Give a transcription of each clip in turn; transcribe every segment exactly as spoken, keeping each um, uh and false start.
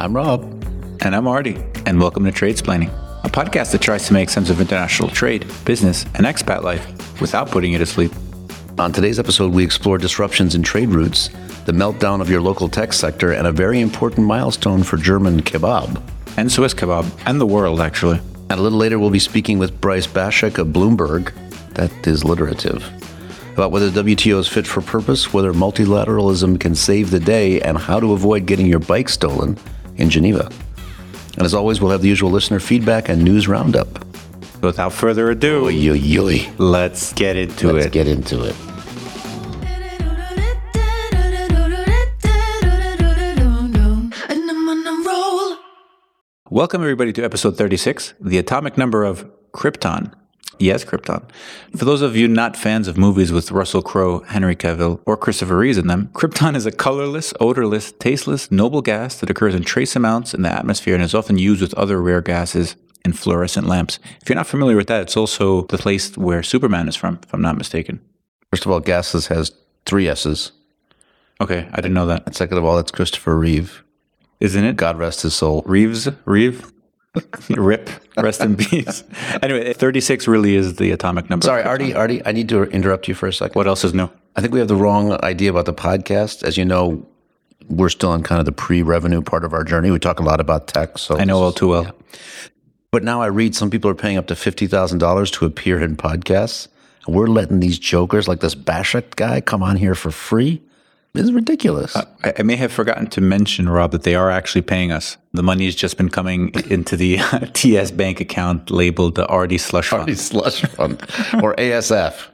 I'm Rob. And I'm Artie. And welcome to Tradesplaining, a podcast that tries to make sense of international trade, business, and expat life without putting you to sleep. On today's episode, we explore disruptions in trade routes, the meltdown of your local tech sector, and a very important milestone for German kebab. And Swiss kebab. And the world, actually. And a little later, we'll be speaking with Bryce Baschuk of Bloomberg. That is literative. About whether W T O is fit for purpose, whether multilateralism can save the day, and how to avoid getting your bike stolen in Geneva. And as always, we'll have the usual listener feedback and news roundup. Without further ado, oy, oy, oy. let's get into let's it. Let's get into it. Welcome, everybody, to episode thirty-six, the atomic number of Krypton. Yes, Krypton. For those of you not fans of movies with Russell Crowe, Henry Cavill, or Christopher Reeve in them, Krypton is a colorless, odorless, tasteless, noble gas that occurs in trace amounts in the atmosphere and is often used with other rare gases in fluorescent lamps. If you're not familiar with that, it's also the place where Superman is from, if I'm not mistaken. First of all, gases has three S's. Okay, I didn't know that. And second of all, that's Christopher Reeve. Isn't it? God rest his soul. Reeves? Reeve? Rip. Rest in peace. Anyway, thirty-six really is the atomic number. Sorry, Artie, Artie, I need to interrupt you for a second. What else is new? I think we have the wrong idea about the podcast. As you know, we're still in kind of the pre-revenue part of our journey. We talk a lot about tech. So I know all too well. Yeah. But now I read some people are paying up to fifty thousand dollars to appear in podcasts. And we're letting these jokers like this Baschuk guy come on here for free. It's ridiculous. Uh, I may have forgotten to mention, Rob, that they are actually paying us. The money has just been coming into the uh, T S Bank account labeled the Artie Slush Fund. Artie Slush Fund, or A S F.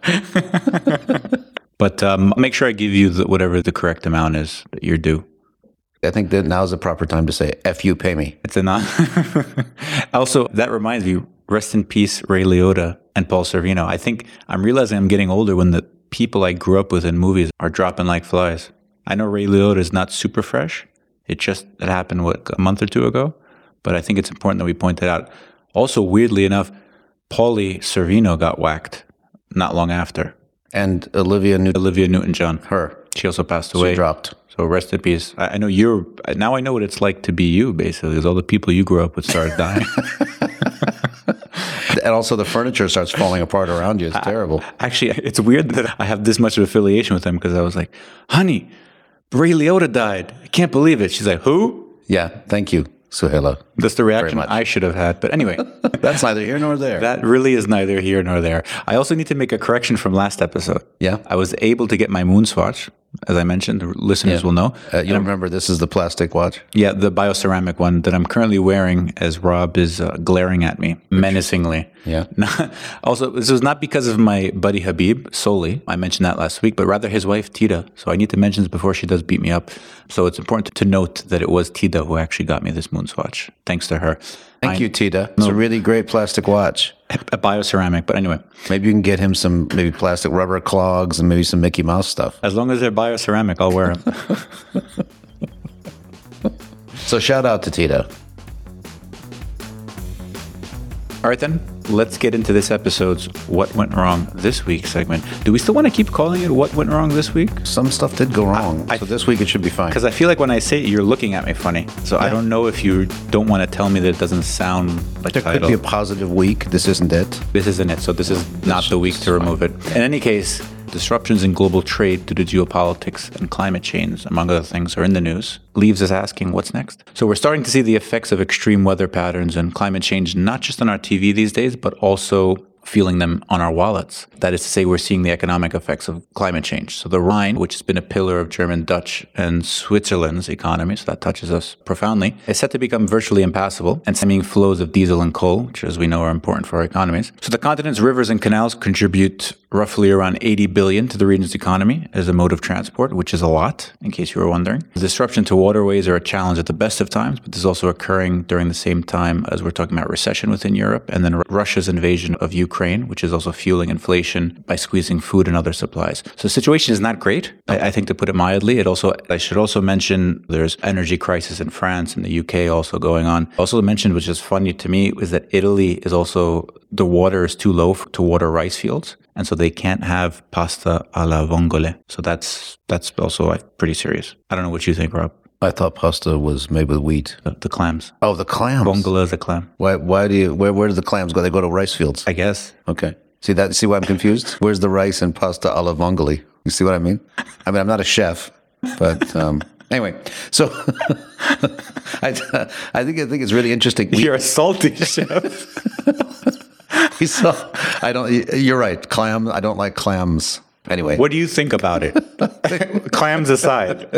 But um, make sure I give you the, whatever the correct amount is that you're due. I think that now's the proper time to say, F you, pay me. It's a non. Also, that reminds me, rest in peace, Ray Liotta and Paul Sorvino. I think I'm realizing I'm getting older when the people I grew up with in movies are dropping like flies. I know Ray Liotta is not super fresh. It just it happened, what, a month or two ago? But I think it's important that we point that out. Also, weirdly enough, Pauly Sorvino got whacked not long after. And Olivia Newton. Olivia Newton-John. Her. She also passed away. She dropped. So rest in peace. I, I know you're, now I know what it's like to be you, basically, because all the people you grew up with started dying. And also the furniture starts falling apart around you. It's terrible. I, actually, it's weird that I have this much of affiliation with them because I was like, honey, Ray Liotta died. I can't believe it. She's like, who? Yeah, thank you, Suhaila. That's the reaction I should have had. But anyway. That's neither here nor there. That really is neither here nor there. I also need to make a correction from last episode. Yeah. I was able to get my Moonswatch, as I mentioned. The listeners yeah. will know. Uh, you remember, this is the plastic watch? Yeah, the bioceramic one that I'm currently wearing as Rob is uh, glaring at me menacingly. Yeah. Also, this was not because of my buddy Habib solely. I mentioned that last week, but rather his wife, Tita. So I need to mention this before she does beat me up. So it's important to note that it was Tita who actually got me this Moonswatch. Thanks to her. Thank I, you, Tita. It's no, a really great plastic watch. A bioceramic, but anyway. Maybe you can get him some maybe plastic rubber clogs and maybe some Mickey Mouse stuff. As long as they're bioceramic, I'll wear them. So shout out to Tita. All right, then. Let's get into this episode's What Went Wrong This Week segment. Do we still want to keep calling it What Went Wrong This Week? Some stuff did go wrong, I, I, so this week it should be fine. Because I feel like when I say it, you're looking at me funny. So yeah. I don't know if you don't want to tell me that it doesn't sound like there title. Could be a positive week. This isn't it. This isn't it. So this is not this, the week to remove fine. It. In any case, disruptions in global trade due to geopolitics and climate change, among other things, are in the news. Leaves us asking, what's next? So we're starting to see the effects of extreme weather patterns and climate change, not just on our T V these days, but also feeling them on our wallets. That is to say, we're seeing the economic effects of climate change. So the Rhine, which has been a pillar of German, Dutch, and Switzerland's economy, so that touches us profoundly, is set to become virtually impassable and stemming flows of diesel and coal, which, as we know, are important for our economies. So the continent's rivers and canals contribute roughly around eighty billion dollars to the region's economy as a mode of transport, which is a lot, in case you were wondering. The disruption to waterways are a challenge at the best of times, but this is also occurring during the same time as we're talking about recession within Europe, and then Russia's invasion of Ukraine, which is also fueling inflation by squeezing food and other supplies. So the situation is not great, I, I think, to put it mildly. It also, I should also mention, there's energy crisis in France and the U K also going on. Also mentioned, which is funny to me, is that Italy is also, the water is too low for, to water rice fields. And so they can't have pasta alla vongole. So that's that's also pretty serious. I don't know what you think, Rob. I thought pasta was made with wheat. The, the clams. Oh, the clams. Bongala is a clam. Why? Why do you? Where? Where do the clams go? They go to rice fields. I guess. Okay. See that? See why I'm confused? Where's the rice and pasta alla vongole? You see what I mean? I mean, I'm not a chef, but um, anyway. So I, I think I think it's really interesting. We, You're a salty chef. we saw, I don't. You're right. Clam. I don't like clams. Anyway. What do you think about it? Clams aside.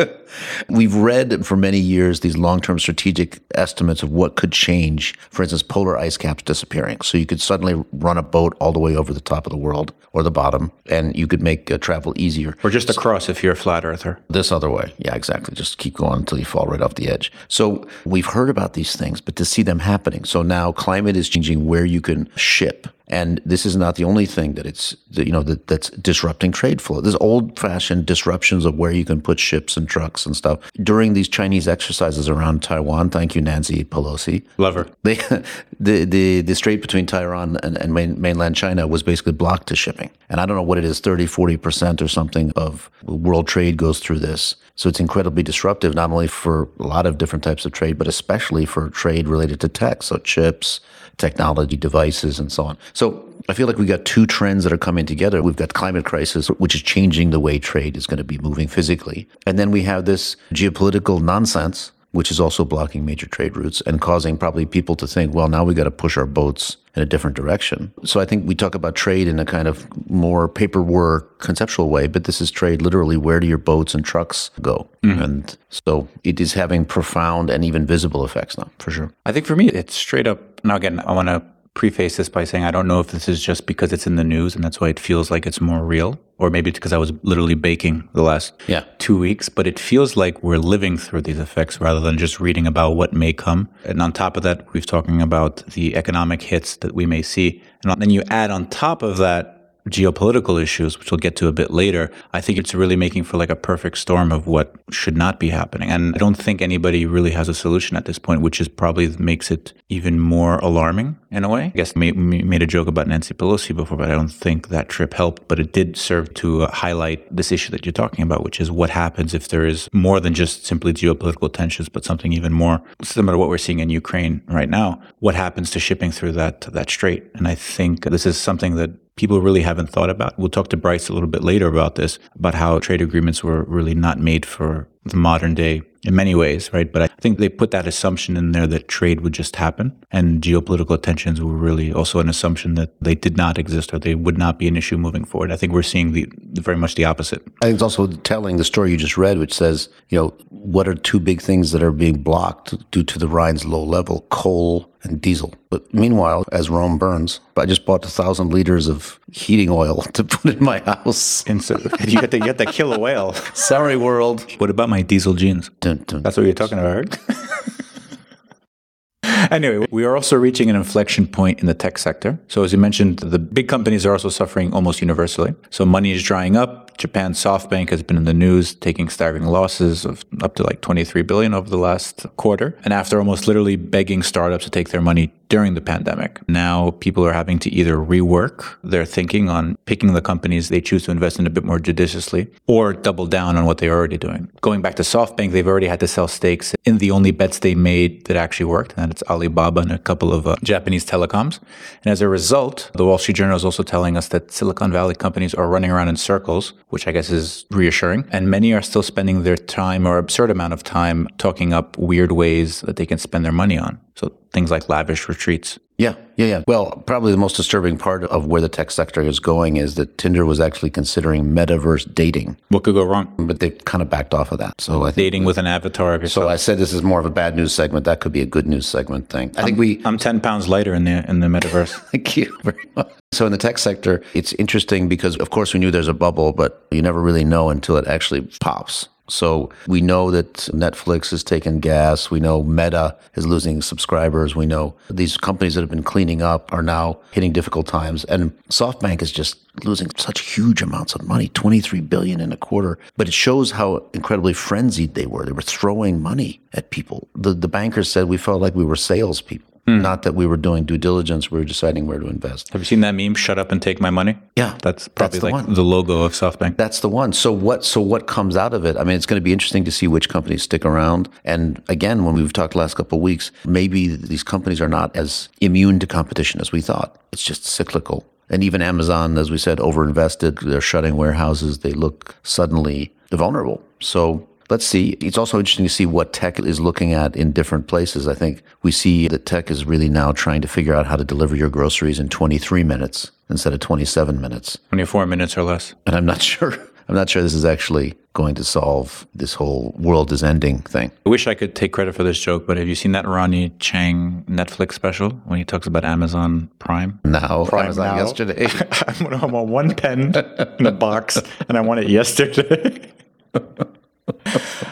We've read for many years these long-term strategic estimates of what could change, for instance, polar ice caps disappearing. So you could suddenly run a boat all the way over the top of the world or the bottom, and you could make uh, travel easier. Or just across if you're a flat earther. This other way. Yeah, exactly. Just keep going until you fall right off the edge. So we've heard about these things, but to see them happening. So now climate is changing where you can ship. And this is not the only thing that it's, you know, that, that's disrupting trade flow. There's old-fashioned disruptions of where you can put ships and trucks and stuff. During these Chinese exercises around Taiwan, thank you, Nancy Pelosi. Love her. They, the, the, the strait between Taiwan and, and main, mainland China was basically blocked to shipping. And I don't know what it is, thirty, forty percent or something of world trade goes through this. So it's incredibly disruptive, not only for a lot of different types of trade, but especially for trade related to tech, so chips, technology, devices, and so on. So I feel like we got two trends that are coming together. We've got the climate crisis, which is changing the way trade is going to be moving physically. And then we have this geopolitical nonsense, which is also blocking major trade routes and causing probably people to think, well, now we got to push our boats in a different direction. So I think we talk about trade in a kind of more paperwork conceptual way, but this is trade literally. Where do your boats and trucks go? Mm-hmm. And so it is having profound and even visible effects now, for sure. I think for me, it's straight up. Now, again, I want to preface this by saying I don't know if this is just because it's in the news and that's why it feels like it's more real, or maybe it's because I was literally baking the last yeah. two weeks, but it feels like we're living through these effects rather than just reading about what may come. And on top of that, we've talking about the economic hits that we may see. And then you add on top of that geopolitical issues, which we'll get to a bit later. I think it's really making for like a perfect storm of what should not be happening. And I don't think anybody really has a solution at this point, which is probably makes it even more alarming in a way. I guess we made a joke about Nancy Pelosi before, but I don't think that trip helped, but it did serve to highlight this issue that you're talking about, which is what happens if there is more than just simply geopolitical tensions, but something even more similar to what we're seeing in Ukraine right now. What happens to shipping through that, that strait? And I think this is something that people really haven't thought about. We'll talk to Bryce a little bit later about this, about how trade agreements were really not made for the modern day in many ways, right? But I think they put that assumption in there that trade would just happen, and geopolitical tensions were really also an assumption that they did not exist or they would not be an issue moving forward. I think we're seeing the very much the opposite. I think it's also telling the story you just read, which says, you know, what are two big things that are being blocked due to the Rhine's low level? Coal and diesel. But meanwhile, as Rome burns, I just bought a thousand liters of heating oil to put in my house. And so you got to, you got to kill a whale. Sorry, world. What about my diesel jeans? Dun, dun, That's what you're talking about. Anyway, we are also reaching an inflection point in the tech sector. So as you mentioned, the big companies are also suffering almost universally. So money is drying up. Japan's SoftBank has been in the news, taking staggering losses of up to like twenty-three billion dollars over the last quarter. And after almost literally begging startups to take their money during the pandemic, now people are having to either rework their thinking on picking the companies they choose to invest in a bit more judiciously or double down on what they're already doing. Going back to SoftBank, they've already had to sell stakes in the only bets they made that actually worked, and it's Alibaba and a couple of uh, Japanese telecoms. And as a result, the Wall Street Journal is also telling us that Silicon Valley companies are running around in circles, which I guess is reassuring. And many are still spending their time or absurd amount of time talking up weird ways that they can spend their money on. So things like lavish retreats. Yeah, yeah, yeah. Well, probably the most disturbing part of where the tech sector is going is that Tinder was actually considering metaverse dating. What could go wrong? But they kind of backed off of that. So I think dating with an avatar of yourself. So I said this is more of a bad news segment. That could be a good news segment thing. I I'm, think we. I'm ten pounds lighter in the in the metaverse. Thank you very much. So in the tech sector, it's interesting because of course we knew there's a bubble, but you never really know until it actually pops. So we know that Netflix has taken gas. We know Meta is losing subscribers. We know these companies that have been cleaning up are now hitting difficult times. And SoftBank is just losing such huge amounts of money, twenty-three billion dollars in a quarter. But it shows how incredibly frenzied they were. They were throwing money at people. The, the bankers said we felt like we were salespeople. Mm. Not that we were doing due diligence, we were deciding where to invest. Have you seen that meme, shut up and take my money? Yeah. That's probably that's the like one. The logo of SoftBank. That's the one. So what So what comes out of it? I mean, it's going to be interesting to see which companies stick around. And again, when we've talked the last couple of weeks, maybe these companies are not as immune to competition as we thought. It's just cyclical. And even Amazon, as we said, overinvested. They're shutting warehouses. They look suddenly vulnerable. So let's see. It's also interesting to see what tech is looking at in different places. I think we see that tech is really now trying to figure out how to deliver your groceries in twenty-three minutes instead of twenty-seven minutes. twenty-four minutes or less. And I'm not sure. I'm not sure this is actually going to solve this whole world is ending thing. I wish I could take credit for this joke, but have you seen that Ronnie Chang Netflix special when he talks about Amazon Prime? No, Prime Amazon now. Yesterday. I want one pen in a box and I want it yesterday.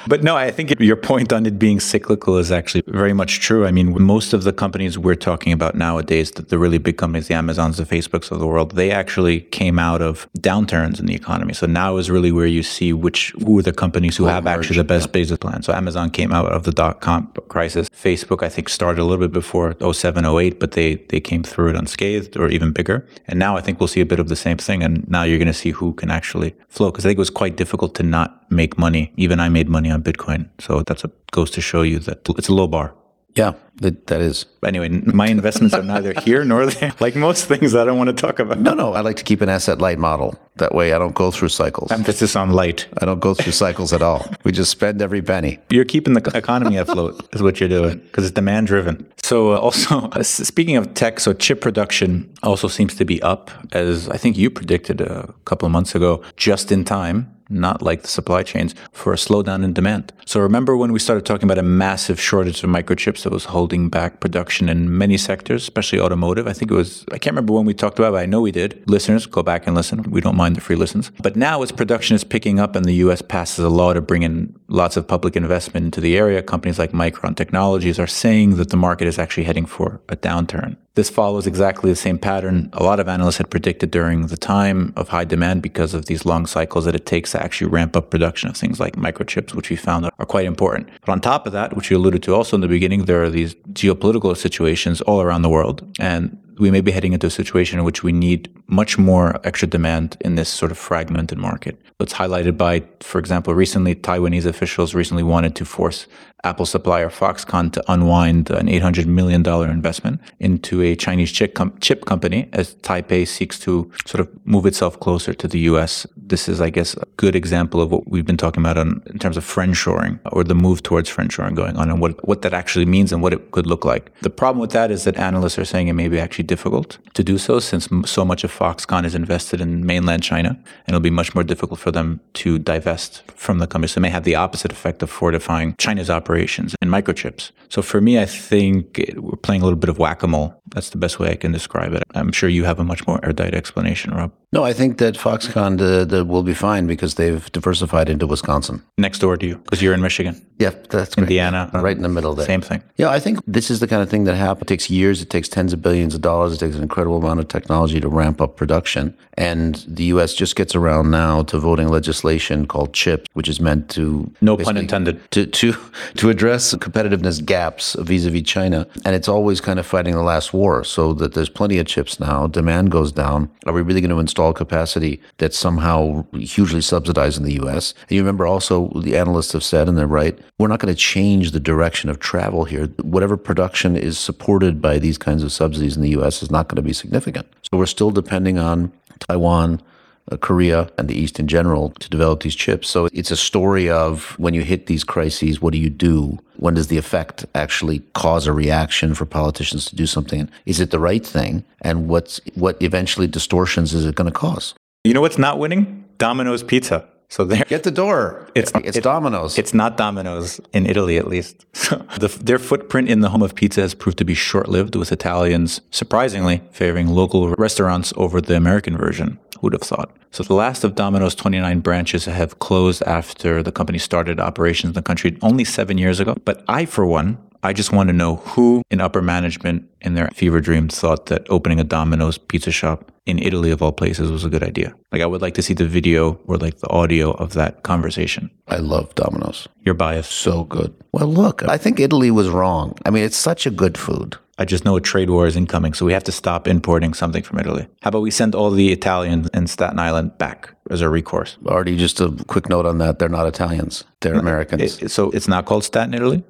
But no, I think it, your point on it being cyclical is actually very much true. I mean, most of the companies we're talking about nowadays, the, the really big companies, the Amazons, the Facebooks of the world, they actually came out of downturns in the economy. So now is really where you see which who are the companies who oh, have merge. actually the best yeah. business plan. So Amazon came out of the dot-com crisis. Facebook, I think, started a little bit before oh seven, oh eight, but they, they came through it unscathed or even bigger. And now I think we'll see a bit of the same thing. And now you're going to see who can actually flow. Because I think it was quite difficult to not make money. Even I made money on Bitcoin. So that's what goes to show you that it's a low bar. Yeah, that, that is. Anyway, my investments are neither here nor there. Like most things I don't want to talk about. No, no, I like to keep an asset light model. That way I don't go through cycles. Emphasis on light. I don't go through cycles at all. We just spend every penny. You're keeping the economy afloat is what you're doing because it's demand driven. So uh, also, uh, speaking of tech, so chip production also seems to be up, as I think you predicted a couple of months ago, just in time. Not like the supply chains, for a slowdown in demand. So remember when we started talking about a massive shortage of microchips that was holding back production in many sectors, especially automotive? I think it was, I can't remember when we talked about it, but I know we did. Listeners, go back and listen. We don't mind the free listens. But now as production is picking up and the U S passes a law to bring in lots of public investment into the area, companies like Micron Technologies are saying that the market is actually heading for a downturn. This follows exactly the same pattern a lot of analysts had predicted during the time of high demand because of these long cycles that it takes to actually ramp up production of things like microchips, which we found are quite important. But on top of that, which you alluded to also in the beginning, there are these geopolitical situations all around the world. And we may be heading into a situation in which we need much more extra demand in this sort of fragmented market. It's highlighted by, for example, recently Taiwanese officials recently wanted to force Apple supplier Foxconn to unwind an eight hundred million dollars investment into a Chinese chip, com- chip company as Taipei seeks to sort of move itself closer to the U S. This is, I guess, a good example of what we've been talking about on, in terms of friendshoring or the move towards friendshoring going on and what, what that actually means and what it could look like. The problem with that is that analysts are saying it may be actually difficult to do so since so much of Foxconn is invested in mainland China, and it'll be much more difficult for them to divest from the company. So it may have the opposite effect of fortifying China's operations and microchips. So for me, I think it, we're playing a little bit of whack-a-mole. That's the best way I can describe it. I'm sure you have a much more erudite explanation, Rob. No, I think that Foxconn uh, the, will be fine because they've diversified into Wisconsin. Next door to you, because you're in Michigan. Yeah, that's great. Indiana. Right in the middle there. Same thing. Yeah, I think this is the kind of thing that happens. It takes years. It takes tens of billions of dollars. It takes an incredible amount of technology to ramp up production. And the U S just gets around now to voting legislation called CHIPS, which is meant to... No pun intended. To, to, to address competitiveness gaps vis-a-vis China. And it's always kind of fighting the last war, so that there's plenty of chips now. Demand goes down. Are we really going to install capacity that's somehow hugely subsidized in the U S? And you remember also the analysts have said, and they're right, we're not going to change the direction of travel here. Whatever production is supported by these kinds of subsidies in the U S is not going to be significant. So we're still depending on Taiwan, uh, Korea, and the East in general to develop these chips. So it's a story of when you hit these crises, what do you do? When does the effect actually cause a reaction for politicians to do something? Is it the right thing? And what's what eventually distortions is it going to cause? You know what's not winning? Domino's Pizza. So there, get the door. It's it's it, Domino's. It's not Domino's in Italy, at least. So the, their footprint in the home of pizza has proved to be short-lived, with Italians surprisingly favoring local restaurants over the American version. Who'd have thought? So the last of Domino's twenty-nine branches have closed after the company started operations in the country only seven years ago. But I, for one, I just want to know who in upper management in their fever dream thought that opening a Domino's pizza shop in Italy, of all places, was a good idea. Like, I would like to see the video or like the audio of that conversation. I love Domino's. You're biased. So good. Well, look, I think Italy was wrong. I mean, it's such a good food. I just know a trade war is incoming, so we have to stop importing something from Italy. How about we send all the Italians in Staten Island back as a recourse? Artie, just a quick note on that. They're not Italians. They're no, Americans. It, so it's not called Staten Italy?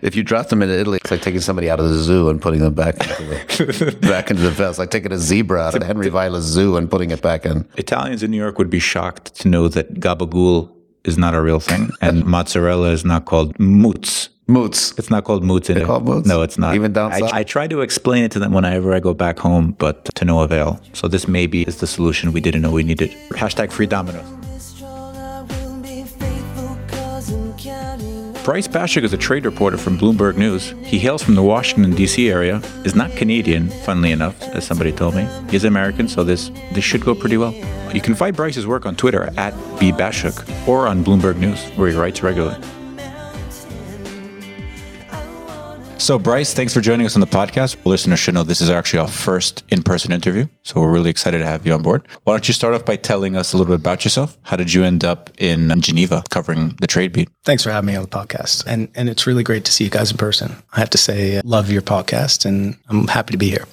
If you drop them into Italy, it's like taking somebody out of the zoo and putting them back into the, back into the vest. Like taking a zebra out of the Henry Vilas Zoo and putting it back in. Italians in New York would be shocked to know that gabagool is not a real thing and mozzarella is not called moots. Moots. It's not called moots. They call moots? No, it's not. Even down south? I, I try to explain it to them whenever I go back home, but to no avail. So this maybe is the solution we didn't know we needed. Hashtag free Domino's. Bryce Baschuk is a trade reporter from Bloomberg News. He hails from the Washington, D C area, is not Canadian, funnily enough, as somebody told me. He is American, so this this should go pretty well. You can find Bryce's work on Twitter at B Baschuk or on Bloomberg News, where he writes regularly. So, Bryce, thanks for joining us on the podcast. Listeners should know this is actually our first in-person interview, so we're really excited to have you on board. Why don't you start off by telling us a little bit about yourself? How did you end up in Geneva covering the trade beat? Thanks for having me on the podcast, and and it's really great to see you guys in person. I have to say, I love your podcast, and I'm happy to be here.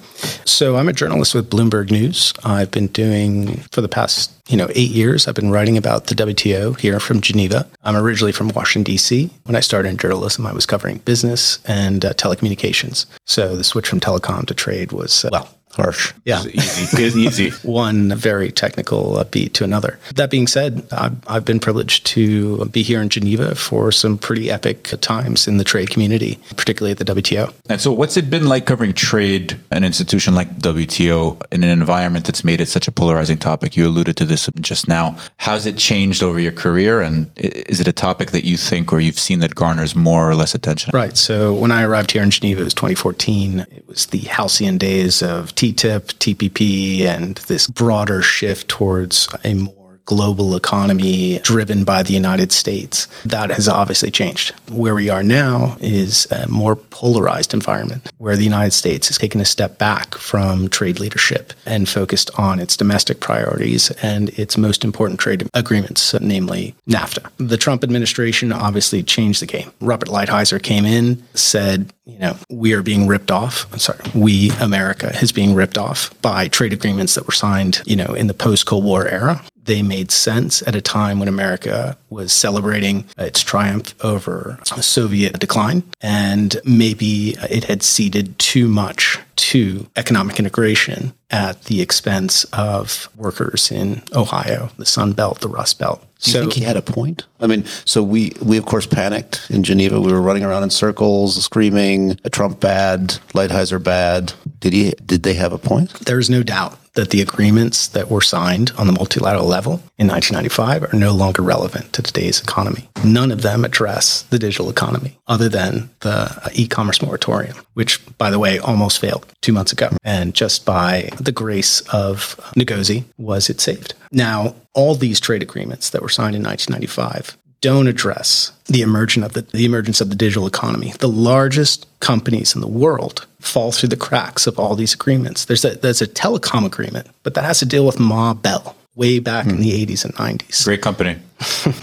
So I'm a journalist with Bloomberg News. I've been doing, for the past you know, eight years, I've been writing about the W T O here from Geneva. I'm originally from Washington, D C. When I started in journalism, I was covering business and uh, telecommunications. So the switch from telecom to trade was, uh, well, harsh. Yeah. It was easy. It was easy. One very technical beat to another. That being said, I've, I've been privileged to be here in Geneva for some pretty epic times in the trade community, particularly at the W T O. And so what's it been like covering trade, an institution like W T O, in an environment that's made it such a polarizing topic? You alluded to this just now. How's it changed over your career? And is it a topic that you think or you've seen that garners more or less attention? Right. So when I arrived here in Geneva, it was twenty fourteen. It was the halcyon days of T T I P, T P P, and this broader shift towards a more global economy driven by the United States. That has obviously changed. Where we are now is a more polarized environment where the United States has taken a step back from trade leadership and focused on its domestic priorities and its most important trade agreements, namely NAFTA. The Trump administration obviously changed the game. Robert Lighthizer came in, said, you know, we are being ripped off. I'm sorry, we, America, is being ripped off by trade agreements that were signed, you know, in the post-Cold War era. They made sense at a time when America was celebrating its triumph over Soviet decline, and maybe it had ceded too much to economic integration at the expense of workers in Ohio, the Sun Belt, the Rust Belt. Do you so, think he had a point? I mean, so we, we of course panicked in Geneva. We were running around in circles, screaming, Trump bad, Lighthizer bad. Did he? Did they have a point? There's no doubt that the agreements that were signed on the multilateral level in nineteen ninety-five are no longer relevant to today's economy. None of them address the digital economy other than the e-commerce moratorium, which, by the way, almost failed two months ago. And just by the grace of Ngozi was it saved. Now, all these trade agreements that were signed in nineteen ninety-five don't address the emergence of the, the emergence of the digital economy. The largest companies in the world fall through the cracks of all these agreements. There's a, there's a telecom agreement, but that has to deal with Ma Bell way back mm. in the eighties and nineties. Great company.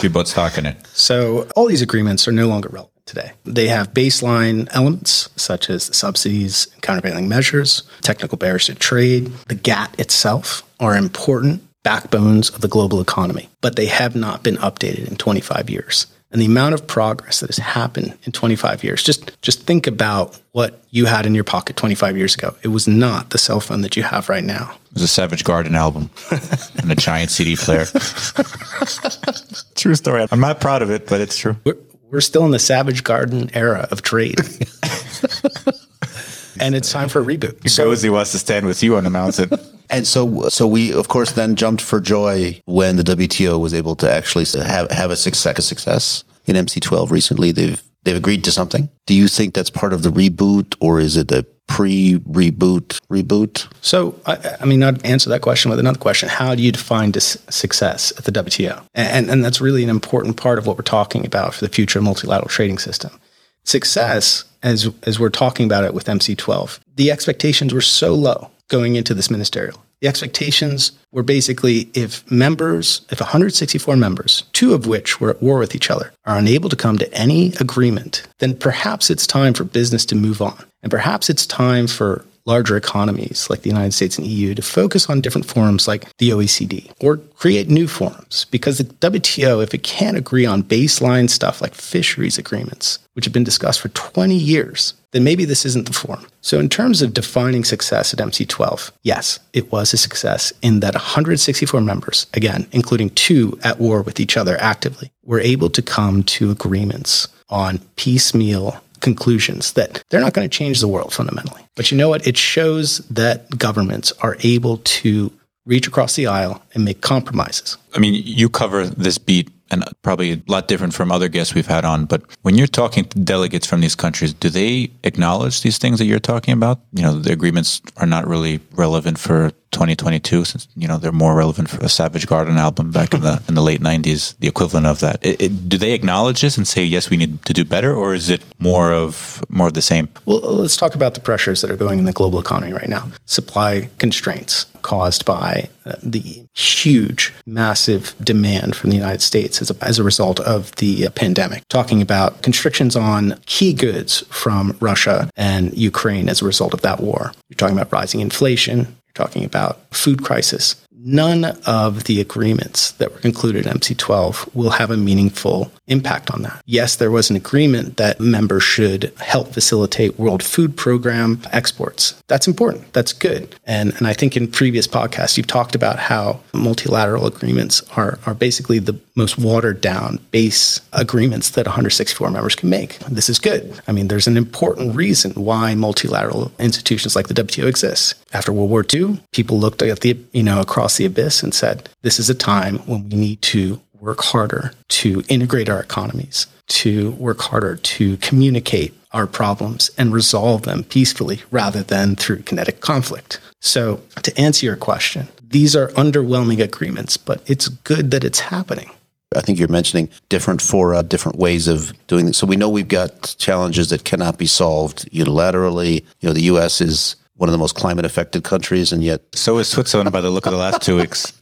We bought stock in it. So all these agreements are no longer relevant today. They have baseline elements such as the subsidies, countervailing measures, technical barriers to trade. The G A T T itself are important backbones of the global economy, but they have not been updated in twenty-five years. And the amount of progress that has happened in twenty-five years, just just think about what you had in your pocket twenty-five years ago. It was not the cell phone that you have right now. It was a Savage Garden album and a giant C D player. True story. I'm not proud of it, but it's true. We're, we're still in the Savage Garden era of trade. And it's time for a reboot. So as he wants to stand with you on the mountain. And so so we, of course, then jumped for joy when the W T O was able to actually have, have a success. In M C twelve recently, they've they've agreed to something. Do you think that's part of the reboot, or is it a pre-reboot reboot? So, I, I mean, I'd answer that question with another question. How do you define dis- success at the W T O? And, and that's really an important part of what we're talking about for the future multilateral trading system. Success, as as we're talking about it with M C twelve, the expectations were so low going into this ministerial. The expectations were basically if members, if one hundred sixty-four members, two of which were at war with each other, are unable to come to any agreement, then perhaps it's time for business to move on. And perhaps it's time for larger economies like the United States and E U to focus on different forums like the O E C D or create new forums, because the W T O, if it can't agree on baseline stuff like fisheries agreements, which have been discussed for twenty years, then maybe this isn't the forum. So in terms of defining success at M C twelve, yes, it was a success in that one hundred sixty-four members, again, including two at war with each other actively, were able to come to agreements on piecemeal conclusions that they're not going to change the world fundamentally. But you know what? It shows that governments are able to reach across the aisle and make compromises. I mean, you cover this beat and probably a lot different from other guests we've had on, but when you're talking to delegates from these countries, do they acknowledge these things that you're talking about? You know, the agreements are not really relevant for twenty twenty-two, since, you know, they're more relevant for a Savage Garden album back in the in the late nineties, the equivalent of that. It, it, do they acknowledge this and say, yes, we need to do better, or is it more of more of the same? Well, let's talk about the pressures that are going in the global economy right now. Supply constraints caused by the huge, massive demand from the United States as a, as a result of the pandemic. Talking about constrictions on key goods from Russia and Ukraine as a result of that war. You're talking about rising inflation. Talking about food crisis. None of the agreements that were concluded in M C twelve will have a meaningful impact on that. Yes, there was an agreement that members should help facilitate World Food Program exports. That's important. That's good. And and I think in previous podcasts, you've talked about how multilateral agreements are, are basically the most watered down base agreements that one hundred sixty-four members can make. This is good. I mean, there's an important reason why multilateral institutions like the W T O exist. After World War Two, people looked at the, you know, across the abyss and said, this is a time when we need to work harder to integrate our economies, to work harder to communicate our problems and resolve them peacefully rather than through kinetic conflict. So to answer your question, these are underwhelming agreements, but it's good that it's happening. I think you're mentioning different fora, different ways of doing this. So we know we've got challenges that cannot be solved unilaterally. You know, the U S is one of the most climate-affected countries, and yet... So is Switzerland by the look of the last two weeks.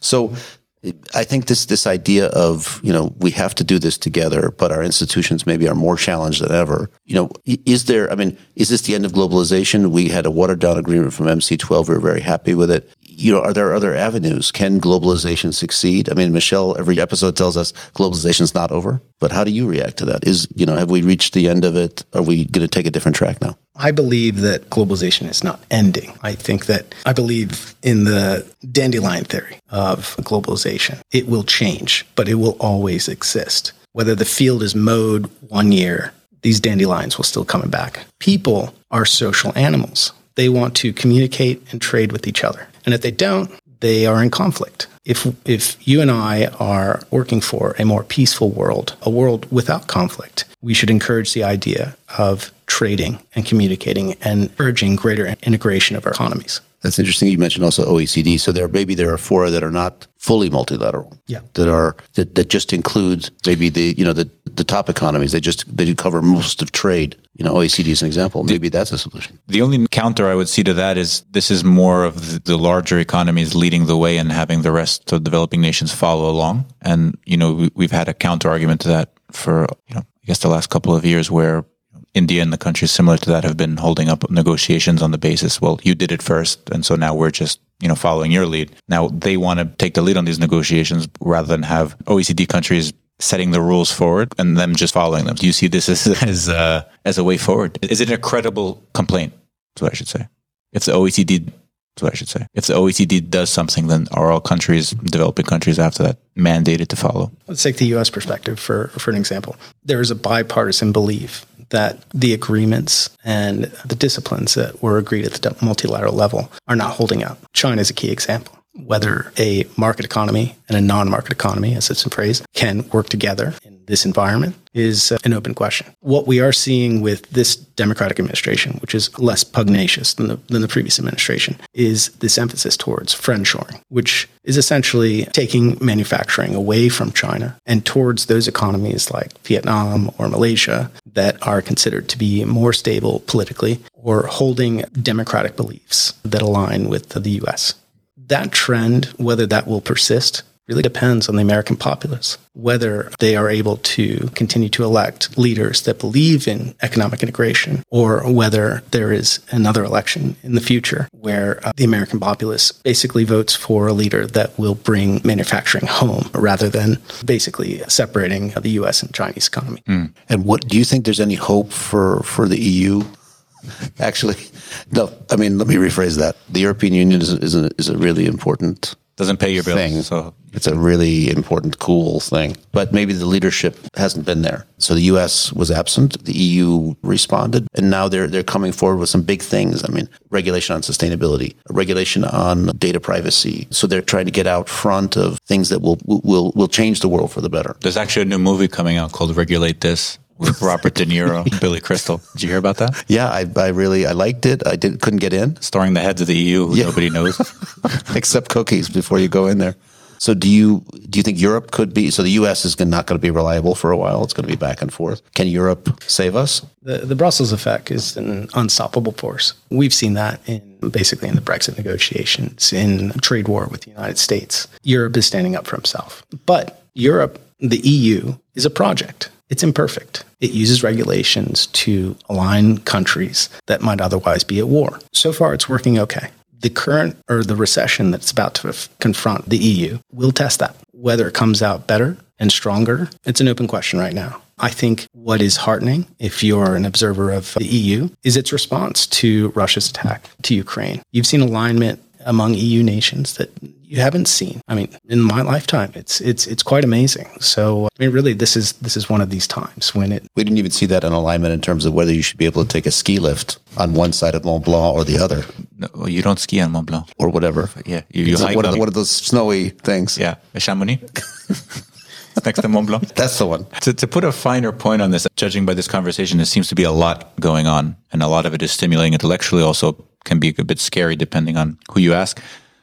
So... I think this this idea of, you know, we have to do this together, but our institutions maybe are more challenged than ever. You know, is there, I mean, is this the end of globalization? We had a watered-down agreement from M C twelve. We were very happy with it. You know, are there other avenues? Can globalization succeed? I mean, Michelle, every episode tells us globalization's not over, but how do you react to that? Is, you know, have we reached the end of it? Are we going to take a different track now? I believe that globalization is not ending. I think that I believe in the dandelion theory of globalization. It will change, but it will always exist. Whether the field is mowed one year, these dandelions will still come back. People are social animals. They want to communicate and trade with each other. And if they don't, they are in conflict. If if you and I are working for a more peaceful world, a world without conflict, we should encourage the idea of trading and communicating and urging greater integration of our economies. That's interesting. You mentioned also O E C D. So there maybe there are fora that are not fully multilateral. Yeah. That are that, that just includes maybe the you know the, the top economies. They just they do cover most of trade. You know, O E C D is an example. Maybe the, that's a solution. The only counter I would see to that is this is more of the, the larger economies leading the way and having the rest of developing nations follow along. And you know we, we've had a counter argument to that for you know I guess the last couple of years where India and the countries similar to that have been holding up negotiations on the basis, well, you did it first, and so now we're just, you know, following your lead. Now they want to take the lead on these negotiations rather than have O E C D countries setting the rules forward and them just following them. Do you see this as as, uh, as a way forward? Is it a credible complaint? That's what I should say. If the O E C D, that's what I should say. If the O E C D does something, then are all countries, developing countries after that, mandated to follow? Let's take the U S perspective for for an example. There is a bipartisan belief that the agreements and the disciplines that were agreed at the multilateral level are not holding up. China is a key example. Whether a market economy and a non-market economy, as it's phrased, can work together in this environment is an open question. What we are seeing with this Democratic administration, which is less pugnacious than the, than the previous administration, is this emphasis towards friendshoring, which is essentially taking manufacturing away from China and towards those economies like Vietnam or Malaysia that are considered to be more stable politically or holding democratic beliefs that align with the U S that trend, whether that will persist, really depends on the American populace, whether they are able to continue to elect leaders that believe in economic integration, or whether there is another election in the future where uh, the American populace basically votes for a leader that will bring manufacturing home rather than basically separating the U S and Chinese economy. Mm. And what do you think there's any hope for, for the E U? Actually, no, I mean, let me rephrase that. The European Union is, is, a, is a really important Doesn't pay your bills. Thing. So it's a really important, cool thing. But maybe the leadership hasn't been there. So the U S was absent. The E U responded. And now they're they're coming forward with some big things. I mean, regulation on sustainability, regulation on data privacy. So they're trying to get out front of things that will will will change the world for the better. There's actually a new movie coming out called Regulate This. With Robert De Niro, Billy Crystal. Did you hear about that? Yeah, I, I really, I liked it. I did, couldn't get in. Starring the heads of the E U who yeah. nobody knows. Except cookies before you go in there. So do you do you think Europe could be, so the U S is not going to be reliable for a while. It's going to be back and forth. Can Europe save us? The, the Brussels effect is an unstoppable force. We've seen that in basically in the Brexit negotiations, in trade war with the United States. Europe is standing up for himself. But Europe, the E U, is a project. It's imperfect. It uses regulations to align countries that might otherwise be at war. So far, it's working okay. The current or the recession that's about to f- confront the E U will test that. Whether it comes out better and stronger, it's an open question right now. I think what is heartening, if you're an observer of the E U, is its response to Russia's attack to Ukraine. You've seen alignment among E U nations that you haven't seen. I mean, in my lifetime, it's it's it's quite amazing. So, I mean, really, this is this is one of these times when it... We didn't even see that in alignment in terms of whether you should be able to take a ski lift on one side of Mont Blanc or the other. No, well, you don't ski on Mont Blanc. Or whatever. Yeah. You, you hike one of, the, one of those snowy things. Yeah. Chamonix. Next to Mont Blanc. That's the one. To, to put a finer point on this, judging by this conversation, there seems to be a lot going on. And a lot of it is stimulating intellectually, also can be a bit scary depending on who you ask.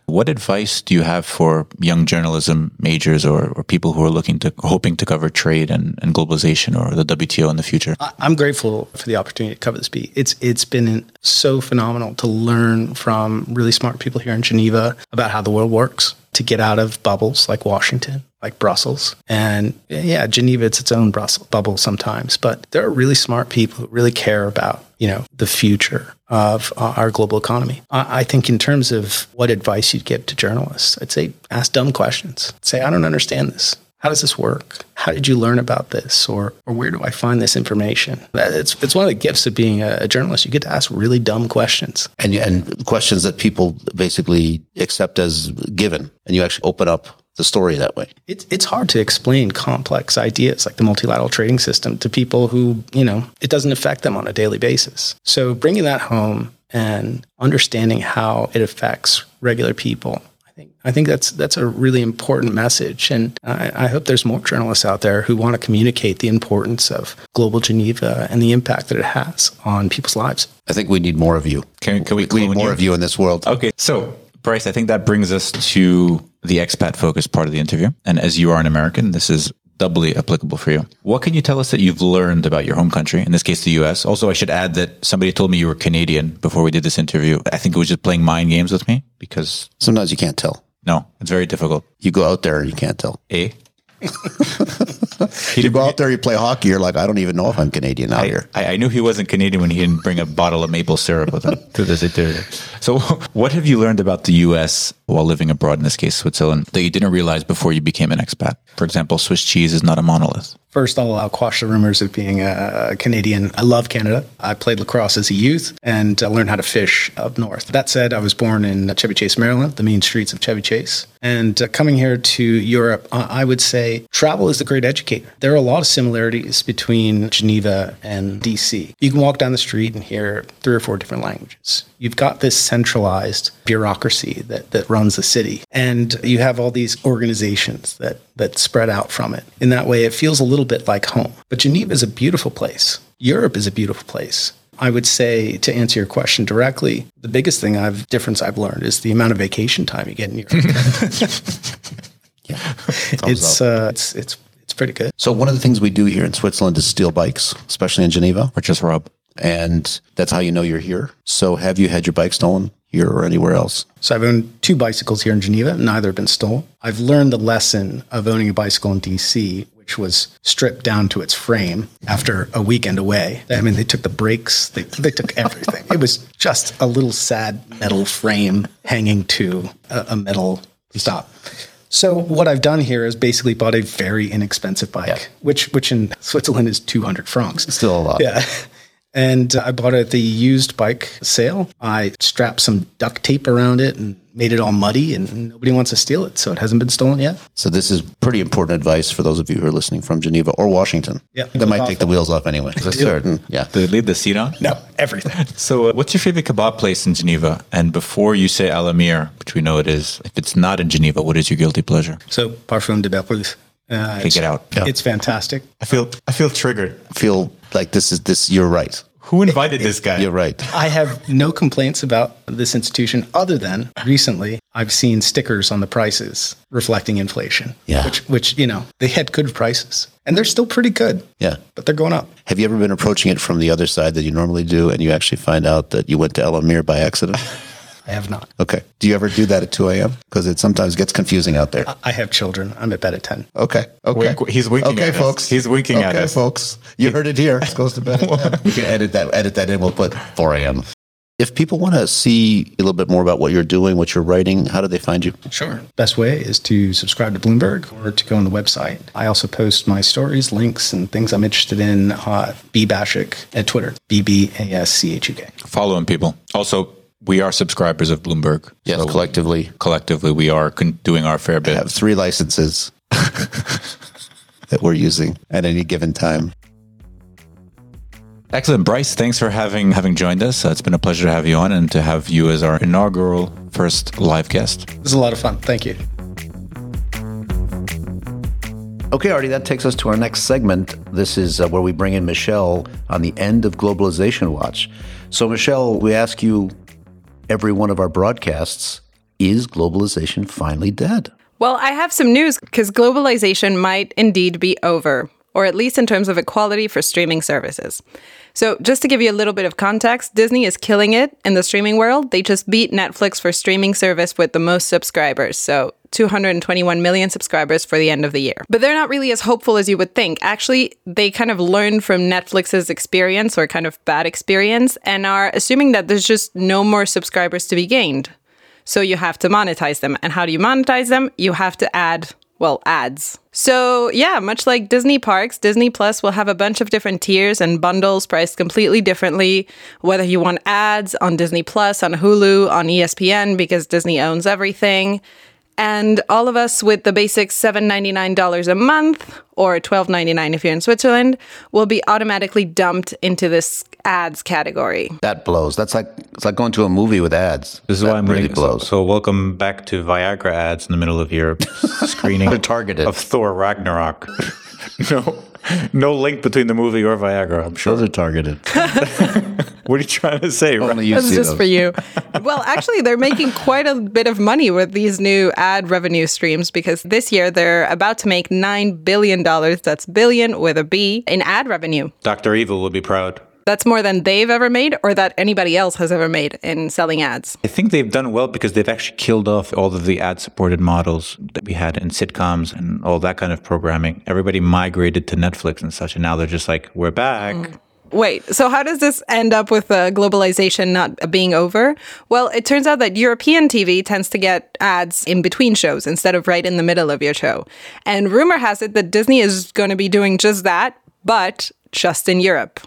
What advice do you have for young journalism majors or, or people who are looking to hoping to cover trade and, and globalization or the W T O in the future? I'm grateful for the opportunity to cover this beat. It's it's been so phenomenal to learn from really smart people here in Geneva about how the world works, to get out of bubbles like Washington, like Brussels. And yeah, Geneva, it's its own Brussels bubble sometimes, but there are really smart people who really care about, you know, the future of uh, our global economy. I, I think in terms of what advice you'd give to journalists, I'd say ask dumb questions. Say, I don't understand this. How does this work? How did you learn about this? Or or where do I find this information? It's it's one of the gifts of being a, a journalist. You get to ask really dumb questions. And, and questions that people basically accept as given. And you actually open up the story that way. It's it's hard to explain complex ideas like the multilateral trading system to people who, you know, it doesn't affect them on a daily basis. So bringing that home and understanding how it affects regular people, I think I think that's that's a really important message. And I, I hope there's more journalists out there who want to communicate the importance of global Geneva and the impact that it has on people's lives. I think we need more of you. Can, can we, we need more you? of you in this world? Okay, so Bryce, I think that brings us to the expat focus part of the interview. And as you are an American, this is doubly applicable for you. What can you tell us that you've learned about your home country, in this case, the U S? Also, I should add that somebody told me you were Canadian before we did this interview. I think it was just playing mind games with me because... Sometimes you can't tell. No, it's very difficult. You go out there and you can't tell. Eh? You go out there, you play hockey, you're like, I don't even know if I'm Canadian out I, here. I, I knew he wasn't Canadian when he didn't bring a bottle of maple syrup with him to this interview. So what have you learned about the U S while living abroad, in this case Switzerland, that you didn't realize before you became an expat? For example, Swiss cheese is not a monolith. First, I'll, I'll quash the rumors of being a Canadian. I love Canada. I played lacrosse as a youth and I learned how to fish up north. That said, I was born in Chevy Chase, Maryland, the mean streets of Chevy Chase. And uh, coming here to Europe, uh, I would say travel is the great educator. There are a lot of similarities between Geneva and D C. You can walk down the street and hear three or four different languages. You've got this centralized bureaucracy that, that runs the city. And you have all these organizations that, that spread out from it. In that way, it feels a little bit like home. But Geneva is a beautiful place. Europe is a beautiful place. I would say, to answer your question directly, the biggest thing I've difference I've learned is the amount of vacation time you get in Europe. yeah. It's, uh, it's it's it's pretty good. So one of the things we do here in Switzerland is steal bikes, especially in Geneva. Or just rob. And that's how you know you're here. So have you had your bike stolen? here or anywhere else? So I've owned two bicycles here in Geneva. Neither have been stolen. I've learned the lesson of owning a bicycle in D C, which was stripped down to its frame after a weekend away. I mean, they took the brakes, they, they took everything. It was just a little sad metal frame hanging to a, a metal stop. So what I've done here is basically bought a very inexpensive bike, yeah. which which in Switzerland is two hundred francs. It's still a lot. Yeah. And I bought it at the used bike sale. I strapped some duct tape around it and made it all muddy, and nobody wants to steal it, so it hasn't been stolen yet. So this is pretty important advice for those of you who are listening from Geneva or Washington. Yeah, that might take the wheels off anyway. That's certain. Yeah. Do they leave the seat on? No, everything. So uh, what's your favorite kebab place in Geneva? And before you say Al Amir, which we know it is, if it's not in Geneva, what is your guilty pleasure? So Parfum de Berpouze. Uh, Take it out. Yeah. It's fantastic. I feel I feel triggered. I feel like this is this. You're right. Who invited it, this guy? You're right. I have no complaints about this institution other than recently I've seen stickers on the prices reflecting inflation. Yeah. Which, which you know, they had good prices and they're still pretty good. Yeah. But they're going up. Have you ever been approaching it from the other side that you normally do and you actually find out that you went to Al Amir by accident? I have not. Okay. Do you ever do that at two a.m.? Because it sometimes gets confusing out there. I have children. I'm at bed at ten. Okay. Okay. Wink, he's winking okay, at folks. us. Okay, folks. He's winking okay, at us. Okay, folks. You heard it here. It goes to bed at ten. You can edit that, edit that in. We'll put four a.m. If people want to see a little bit more about what you're doing, what you're writing, how do they find you? Sure. Best way is to subscribe to Bloomberg or to go on the website. I also post my stories, links, and things I'm interested in. Uh, B. Baschuk at Twitter. B B A S C H U K. Follow him, people. Also, we are subscribers of Bloomberg. Yes, so collectively. Collectively, we are con- doing our fair bit. I have three licenses that we're using at any given time. Excellent. Bryce, thanks for having having joined us. Uh, it's been a pleasure to have you on and to have you as our inaugural first live guest. It was a lot of fun. Thank you. Okay, Artie, that takes us to our next segment. This is uh, where we bring in Michelle on the end of Globalization Watch. So, Michelle, we ask you every one of our broadcasts, is globalization finally dead? Well, I have some news because globalization might indeed be over, or at least in terms of equality for streaming services. So just to give you a little bit of context, Disney is killing it in the streaming world. They just beat Netflix for streaming service with the most subscribers. So two hundred twenty-one million subscribers for the end of the year. But they're not really as hopeful as you would think. Actually, they kind of learned from Netflix's experience or kind of bad experience and are assuming that there's just no more subscribers to be gained. So you have to monetize them. And how do you monetize them? You have to add, well, ads. So yeah, much like Disney Parks, Disney Plus will have a bunch of different tiers and bundles priced completely differently, whether you want ads on Disney Plus, on Hulu, on E S P N, because Disney owns everything. And all of us with the basic seven dollars and ninety-nine cents a month, or twelve dollars and ninety-nine cents if you're in Switzerland, will be automatically dumped into this ads category. That blows. That's like it's like going to a movie with ads. This is that why I'm really reading, blows. So, so welcome back to Viagra ads in the middle of your screening targeted. Of Thor Ragnarok. no, no link between the movie or Viagra. I'm sure those are targeted. What are you trying to say? Only you That's see just those. For you. Well, actually, they're making quite a bit of money with these new ad revenue streams because this year they're about to make nine billion dollars. That's billion with a B in ad revenue. Doctor Evil will be proud. That's more than they've ever made or that anybody else has ever made in selling ads. I think they've done well because they've actually killed off all of the ad-supported models that we had in sitcoms and all that kind of programming. Everybody migrated to Netflix and such, and now they're just like, we're back. Mm. Wait, so how does this end up with uh, globalization not being over? Well, it turns out that European T V tends to get ads in between shows instead of right in the middle of your show. And rumor has it that Disney is going to be doing just that, but just in Europe.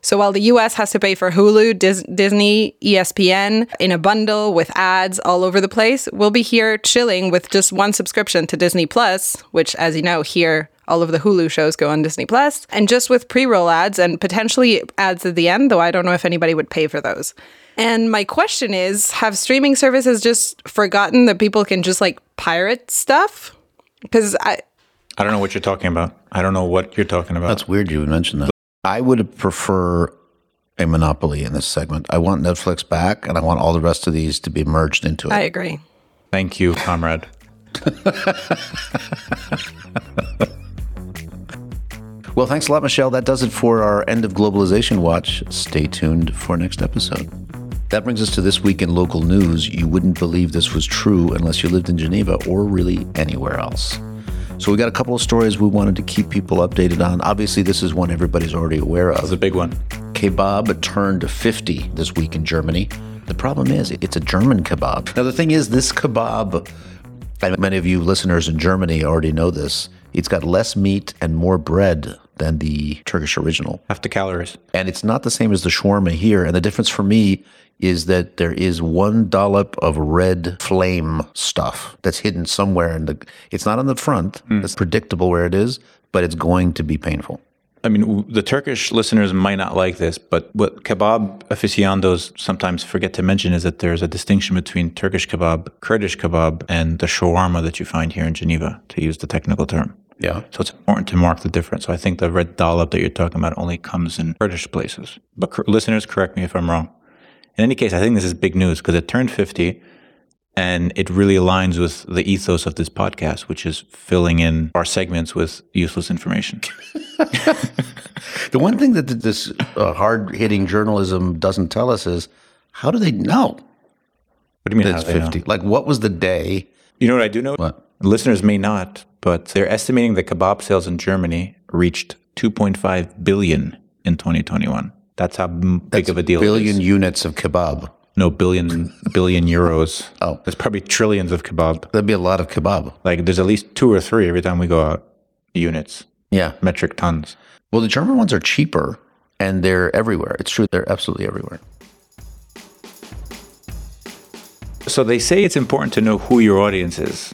So while the U S has to pay for Hulu, Dis- Disney, E S P N in a bundle with ads all over the place, we'll be here chilling with just one subscription to Disney Plus, which, as you know, here all of the Hulu shows go on Disney Plus, and just with pre-roll ads and potentially ads at the end, though I don't know if anybody would pay for those. And my question is, have streaming services just forgotten that people can just like pirate stuff? Because I... I don't know what you're talking about. I don't know what you're talking about. That's weird you would mention that. I would prefer a monopoly in this segment. I want Netflix back, and I want all the rest of these to be merged into it. I agree. Thank you, comrade. Well, thanks a lot, Michelle. That does it for our End of Globalization Watch. Stay tuned for next episode. That brings us to this week in local news. You wouldn't believe this was true unless you lived in Geneva or really anywhere else. So we got a couple of stories we wanted to keep people updated on. Obviously, this is one everybody's already aware of. It's a big one. Kebab turned fifty this week in Germany. The problem is it's a German kebab. Now, the thing is, this kebab, and many of you listeners in Germany already know this, it's got less meat and more bread than the Turkish original. Half the calories. And it's not the same as the shawarma here. And the difference for me is that there is one dollop of red flame stuff that's hidden somewhere in the, it's not on the front. Mm. It's predictable where it is, but it's going to be painful. I mean, the Turkish listeners might not like this, but what kebab aficionados sometimes forget to mention is that there's a distinction between Turkish kebab, Kurdish kebab, and the shawarma that you find here in Geneva, to use the technical term. Yeah. So it's important to mark the difference. So I think the red dollop that you're talking about only comes in Kurdish places. But cur- listeners, correct me if I'm wrong. In any case, I think this is big news because it turned fifty and it really aligns with the ethos of this podcast, which is filling in our segments with useless information. The one thing that this uh, hard-hitting journalism doesn't tell us is, how do they know? What do you mean that's fifty? Like, what was the day? You know what I do know? What? Listeners may not, but they're estimating that kebab sales in Germany reached two point five billion in twenty twenty-one. That's how big That's of a deal billion it is. Billion units of kebab. No, billion billion euros. Oh. There's probably trillions of kebab. That'd be a lot of kebab. Like there's at least two or three every time we go out. Units. Yeah. Metric tons. Well, the German ones are cheaper and they're everywhere. It's true. They're absolutely everywhere. So they say it's important to know who your audience is.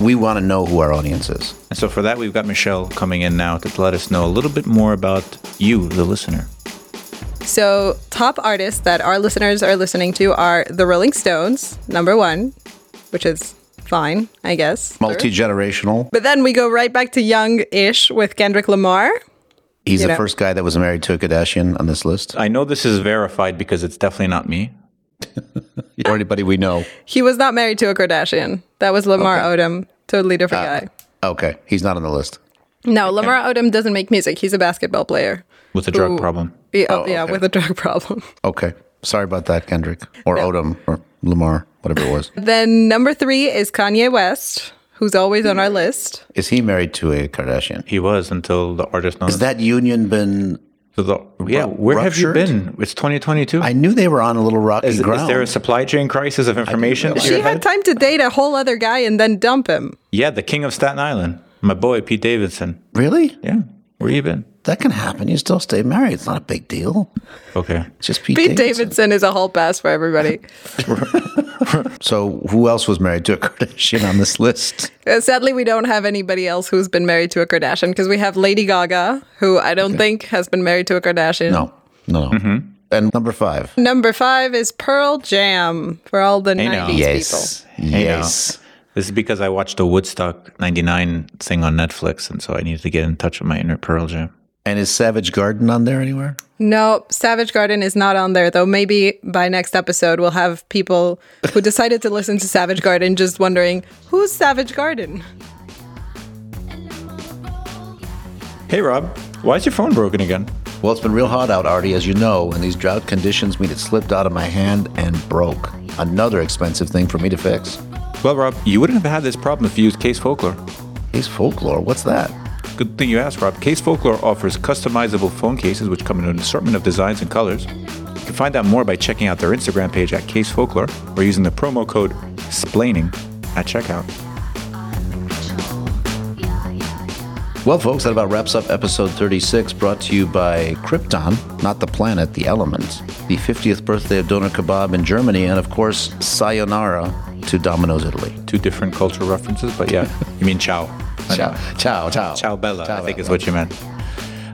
We want to know who our audience is. And so for that, we've got Michelle coming in now to let us know a little bit more about you, the listener. So top artists that our listeners are listening to are the Rolling Stones, number one, which is fine, I guess. Multi-generational. But then we go right back to young-ish with Kendrick Lamar. He's you the know. first guy that was married to a Kardashian on this list. I know this is verified because it's definitely not me. Or anybody we know. He was not married to a Kardashian. That was Lamar okay. Odom. Totally different uh, guy. Okay. He's not on the list. No, okay. Lamar Odom doesn't make music. He's a basketball player. With a drug Ooh. problem. Yeah, oh, okay. yeah, with a drug problem. Okay. Sorry about that, Kendrick. Or no. Odom. Or Lamar. Whatever it was. Then number three is Kanye West, who's always on our list. Is he married to a Kardashian? He was until the artist noticed. Has that union been... So the, yeah, where ruptured? have you been? It's twenty twenty-two. I knew they were on a little rocky is, ground. Is there a supply chain crisis of information? She had head? time to date a whole other guy and then dump him. Yeah, the king of Staten Island. My boy, Pete Davidson. Really? Yeah. Where you been? That can happen. You still stay married. It's not a big deal. Okay. It's just Pete, Pete Davidson. Davidson is a hall pass for everybody. So who else was married to a Kardashian on this list? Sadly, we don't have anybody else who's been married to a Kardashian because we have Lady Gaga, who I don't okay. think has been married to a Kardashian. No, no. no. Mm-hmm. And number five. Number five is Pearl Jam for all the nineties yes. people. Yes. Yes. This is because I watched the Woodstock ninety-nine thing on Netflix, and so I needed to get in touch with my inner Pearl Jam. And is Savage Garden on there anywhere? No, Savage Garden is not on there, though. Maybe by next episode, we'll have people who decided to listen to Savage Garden just wondering, who's Savage Garden? Hey, Rob, why is your phone broken again? Well, it's been real hot out, Artie, as you know, and these drought conditions mean it slipped out of my hand and broke. Another expensive thing for me to fix. Well, Rob, you wouldn't have had this problem if you used Case Folklore. Case Folklore? What's that? Good thing you asked, Rob. Case Folklore offers customizable phone cases which come in an assortment of designs and colors. You can find out more by checking out their Instagram page at Case Folklore or using the promo code SPLAINING at checkout. Well, folks, that about wraps up episode thirty-six, brought to you by Krypton, not the planet, the element, the fiftieth birthday of Doner Kebab in Germany, and, of course, sayonara to Domino's, Italy. Two different cultural references, but yeah, you mean ciao. Ciao. Ciao, ciao. Ciao, Bella, ciao, I think Bella. Is what you meant.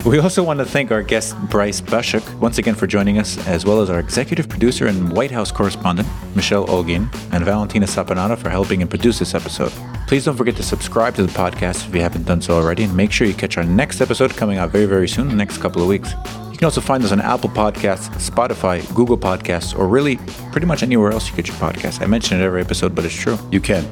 We also want to thank our guest, Bryce Baschuk, once again for joining us, as well as our executive producer and White House correspondent, Michelle Olgin, and Valentina Sapanata for helping and produce this episode. Please don't forget to subscribe to the podcast if you haven't done so already, and make sure you catch our next episode coming out very, very soon, in the next couple of weeks. You can also find us on Apple Podcasts, Spotify, Google Podcasts, or really pretty much anywhere else you get your podcasts. I mention it every episode, but it's true. You can.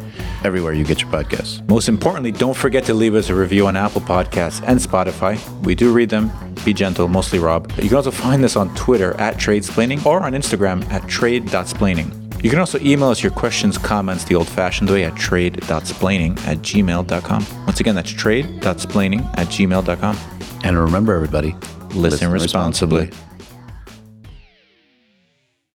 everywhere you get your podcasts. Most importantly, don't forget to leave us a review on Apple Podcasts and Spotify. We do read them. Be gentle, mostly Rob. You can also find us on Twitter at Tradesplaining or on Instagram at Trade.Splaining. You can also email us your questions, comments, the old-fashioned way at trade.splaining at gmail.com. Once again, that's trade.splaining at gmail.com. And remember, everybody, listen, listen responsibly. responsibly.